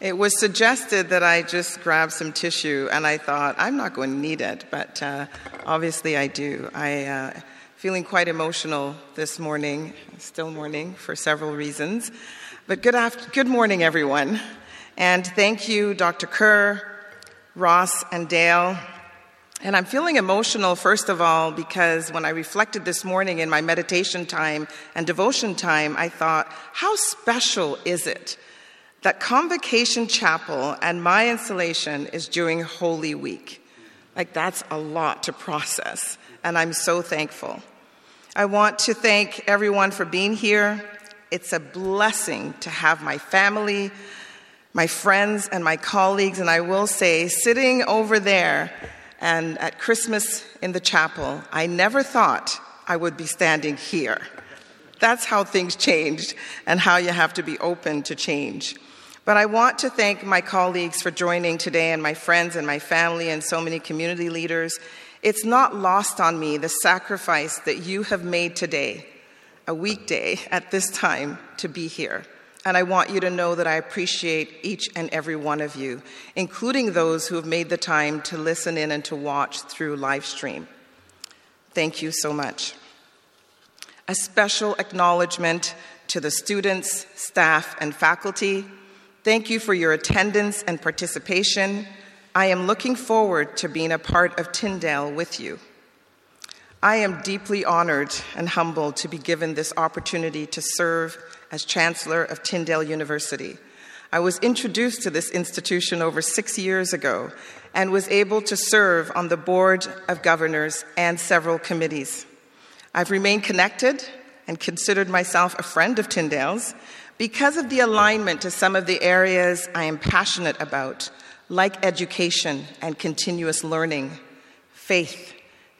It was suggested that I just grab some tissue, and I thought, I'm not going to need it, but obviously I do. I'm feeling quite emotional this morning, still mourning for several reasons. But good morning, everyone. And thank you, Dr. Kerr, Ross, and Dale. And I'm feeling emotional, first of all, because when I reflected this morning in my meditation time and devotion time, I thought, how special is it that Convocation Chapel and my installation is during Holy Week? Like, that's a lot to process, and I'm so thankful. I want to thank everyone for being here. It's a blessing to have my family, my friends, and my colleagues, and I will say, sitting over there, and at Christmas in the chapel, I never thought I would be standing here. That's how things changed and how you have to be open to change. But I want to thank my colleagues for joining today, and my friends and my family and so many community leaders. It's not lost on me the sacrifice that you have made today, a weekday at this time, to be here. And I want you to know that I appreciate each and every one of you, including those who have made the time to listen in and to watch through live stream. Thank you so much. A special acknowledgement to the students, staff, and faculty. Thank you for your attendance and participation. I am looking forward to being a part of Tyndale with you. I am deeply honored and humbled to be given this opportunity to serve as Chancellor of Tyndale University. I was introduced to this institution over 6 years ago and was able to serve on the Board of Governors and several committees. I've remained connected and considered myself a friend of Tyndale's because of the alignment to some of the areas I am passionate about, like education and continuous learning, faith,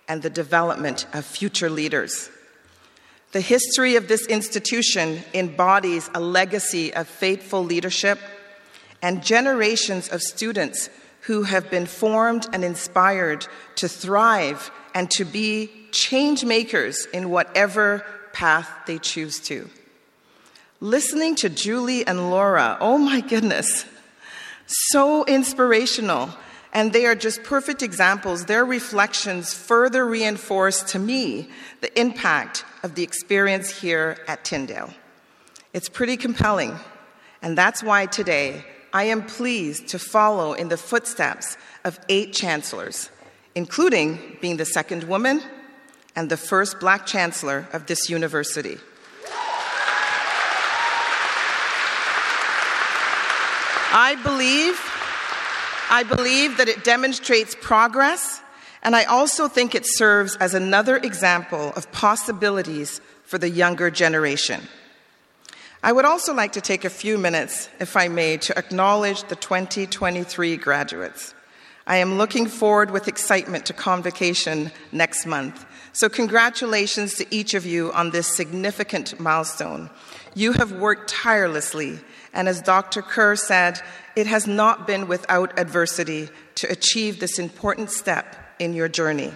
and the development of future leaders. The history of this institution embodies a legacy of faithful leadership and generations of students who have been formed and inspired to thrive and to be change makers in whatever path they choose to. Listening to Julie and Laura, oh my goodness, so inspirational. And they are just perfect examples. Their reflections further reinforce to me the impact of the experience here at Tyndale. It's pretty compelling, and that's why today I am pleased to follow in the footsteps of 8 chancellors, including being the second woman and the first Black chancellor of this university. I believe that it demonstrates progress, and I also think it serves as another example of possibilities for the younger generation. I would also like to take a few minutes, if I may, to acknowledge the 2023 graduates. I am looking forward with excitement to Convocation next month. So congratulations to each of you on this significant milestone. You have worked tirelessly, and as Dr. Kerr said, it has not been without adversity to achieve this important step in your journey.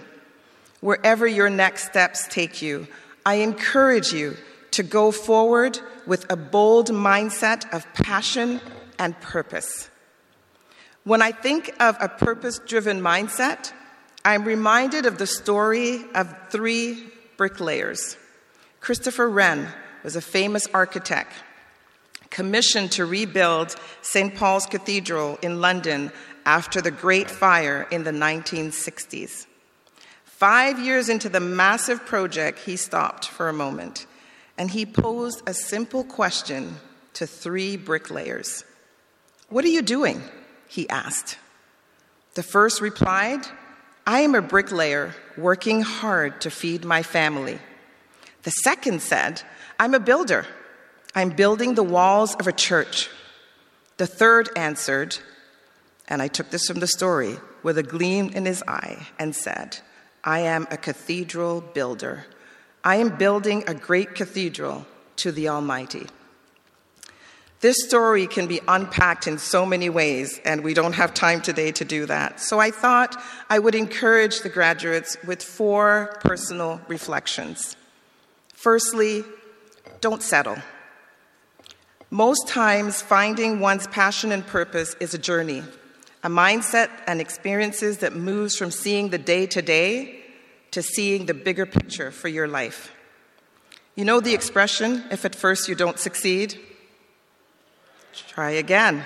Wherever your next steps take you, I encourage you to go forward with a bold mindset of passion and purpose. When I think of a purpose-driven mindset, I'm reminded of the story of 3 bricklayers. Christopher Wren was a famous architect commissioned to rebuild St. Paul's Cathedral in London after the Great Fire in the 1960s. 5 years into the massive project, he stopped for a moment, and he posed a simple question to 3 bricklayers. "What are you doing?" he asked. The first replied, "I am a bricklayer working hard to feed my family." The second said, "I'm a builder. I'm building the walls of a church." The third answered, and I took this from the story, with a gleam in his eye, and said, "I am a cathedral builder. I am building a great cathedral to the Almighty." This story can be unpacked in so many ways, and we don't have time today to do that. So I thought I would encourage the graduates with 4 personal reflections. Firstly, don't settle. Most times, finding one's passion and purpose is a journey, a mindset and experiences that moves from seeing the day-to-day to seeing the bigger picture for your life. You know the expression, if at first you don't succeed, try again.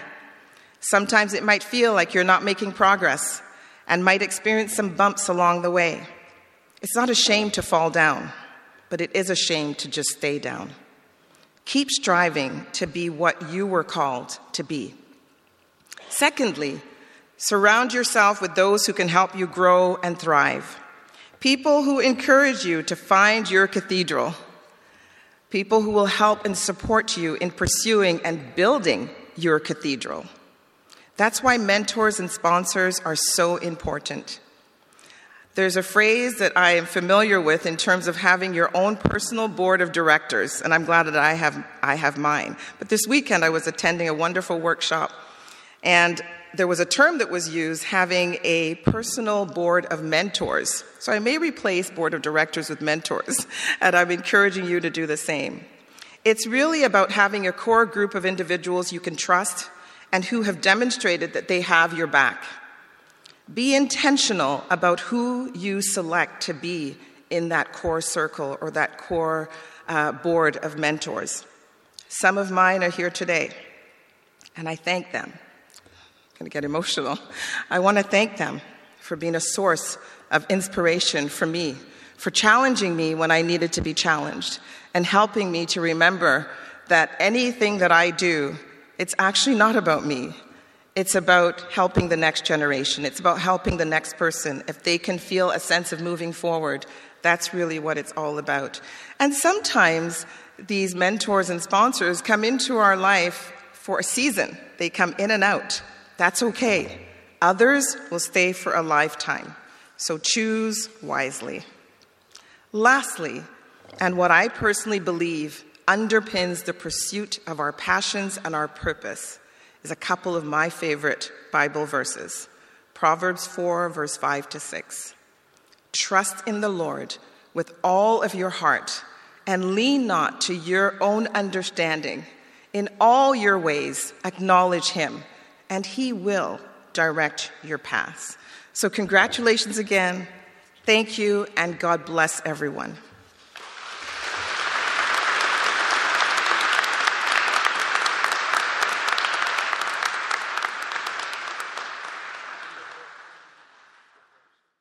Sometimes it might feel like you're not making progress and might experience some bumps along the way. It's not a shame to fall down, but it is a shame to just stay down. Keep striving to be what you were called to be. Secondly, surround yourself with those who can help you grow and thrive. People who encourage you to find your cathedral. People who will help and support you in pursuing and building your cathedral. That's why mentors and sponsors are so important. There's a phrase that I am familiar with in terms of having your own personal board of directors, and I'm glad that I have mine. But this weekend I was attending a wonderful workshop, and there was a term that was used, having a personal board of mentors. So I may replace board of directors with mentors, and I'm encouraging you to do the same. It's really about having a core group of individuals you can trust and who have demonstrated that they have your back. Be intentional about who you select to be in that core circle or that core board of mentors. Some of mine are here today, and I thank them. I'm going to get emotional. I want to thank them for being a source of inspiration for me, for challenging me when I needed to be challenged, and helping me to remember that anything that I do, it's actually not about me. It's about helping the next generation. It's about helping the next person. If they can feel a sense of moving forward, that's really what it's all about. And sometimes these mentors and sponsors come into our life for a season. They come in and out. That's okay. Others will stay for a lifetime. So choose wisely. Lastly, and what I personally believe underpins the pursuit of our passions and our purpose is a couple of my favorite Bible verses. Proverbs 4, verse 5 to 6. Trust in the Lord with all of your heart and lean not to your own understanding. In all your ways, acknowledge him, and he will direct your paths. So congratulations again. Thank you, and God bless everyone.